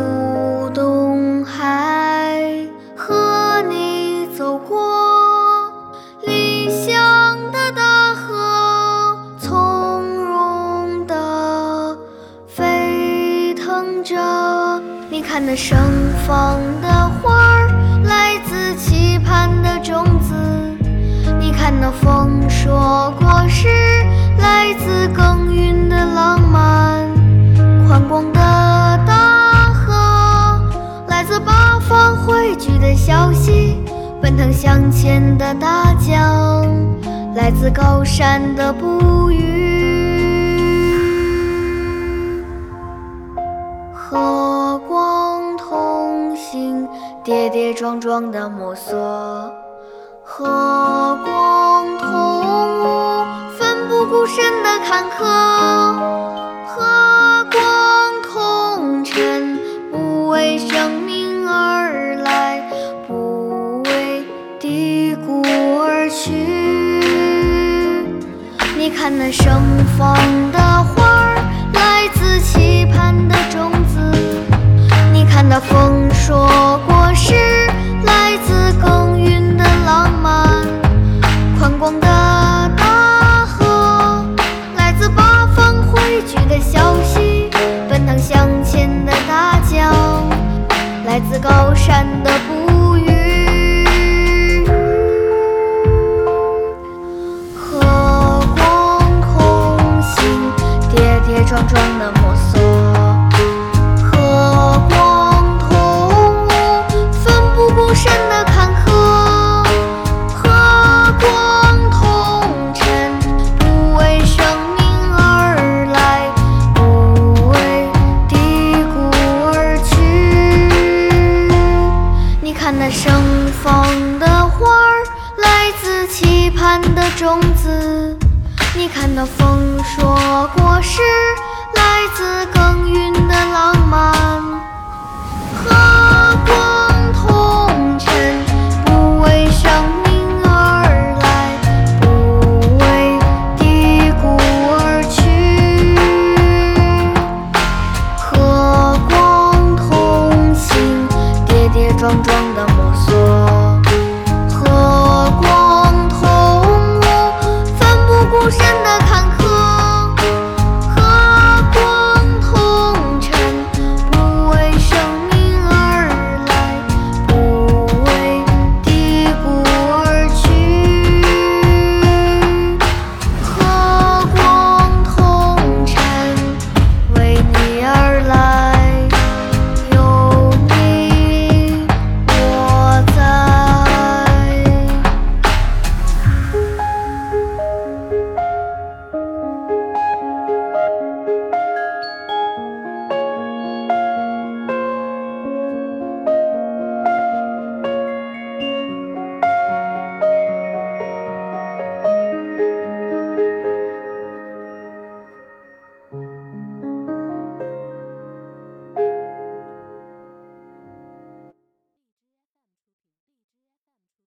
出东海，和你走过理想的大河，从容地沸腾着。你看那盛放的花儿，来自期盼的种子。你看那丰硕果实，来自耕耘的浪漫。宽广的大河，来自八方汇聚的小溪。奔腾向前的大江，来自高山的哺育。和光同行，跌跌撞撞的摸索。和光同舞，奋不顾身的坎坷。和光同尘，不为生命而来，不为低谷而去。你看那盛放的花儿，来自期盼的种子。你看那丰硕果实，来自耕耘的浪漫。宽广的大河，来自八方汇聚的小溪。奔腾向前的大江，来自高山的哺育。和光同行，跌跌撞撞的摸索。和光同舞，奋不顾身的坎坷。和光同尘，不为生命而来，不为低谷而去。你看那盛放的花儿，来自期盼的种子。你看那丰硕果实，来自耕耘的浪漫。和光同尘，不为生命而来，不为低谷而去。和光同行，跌跌撞撞。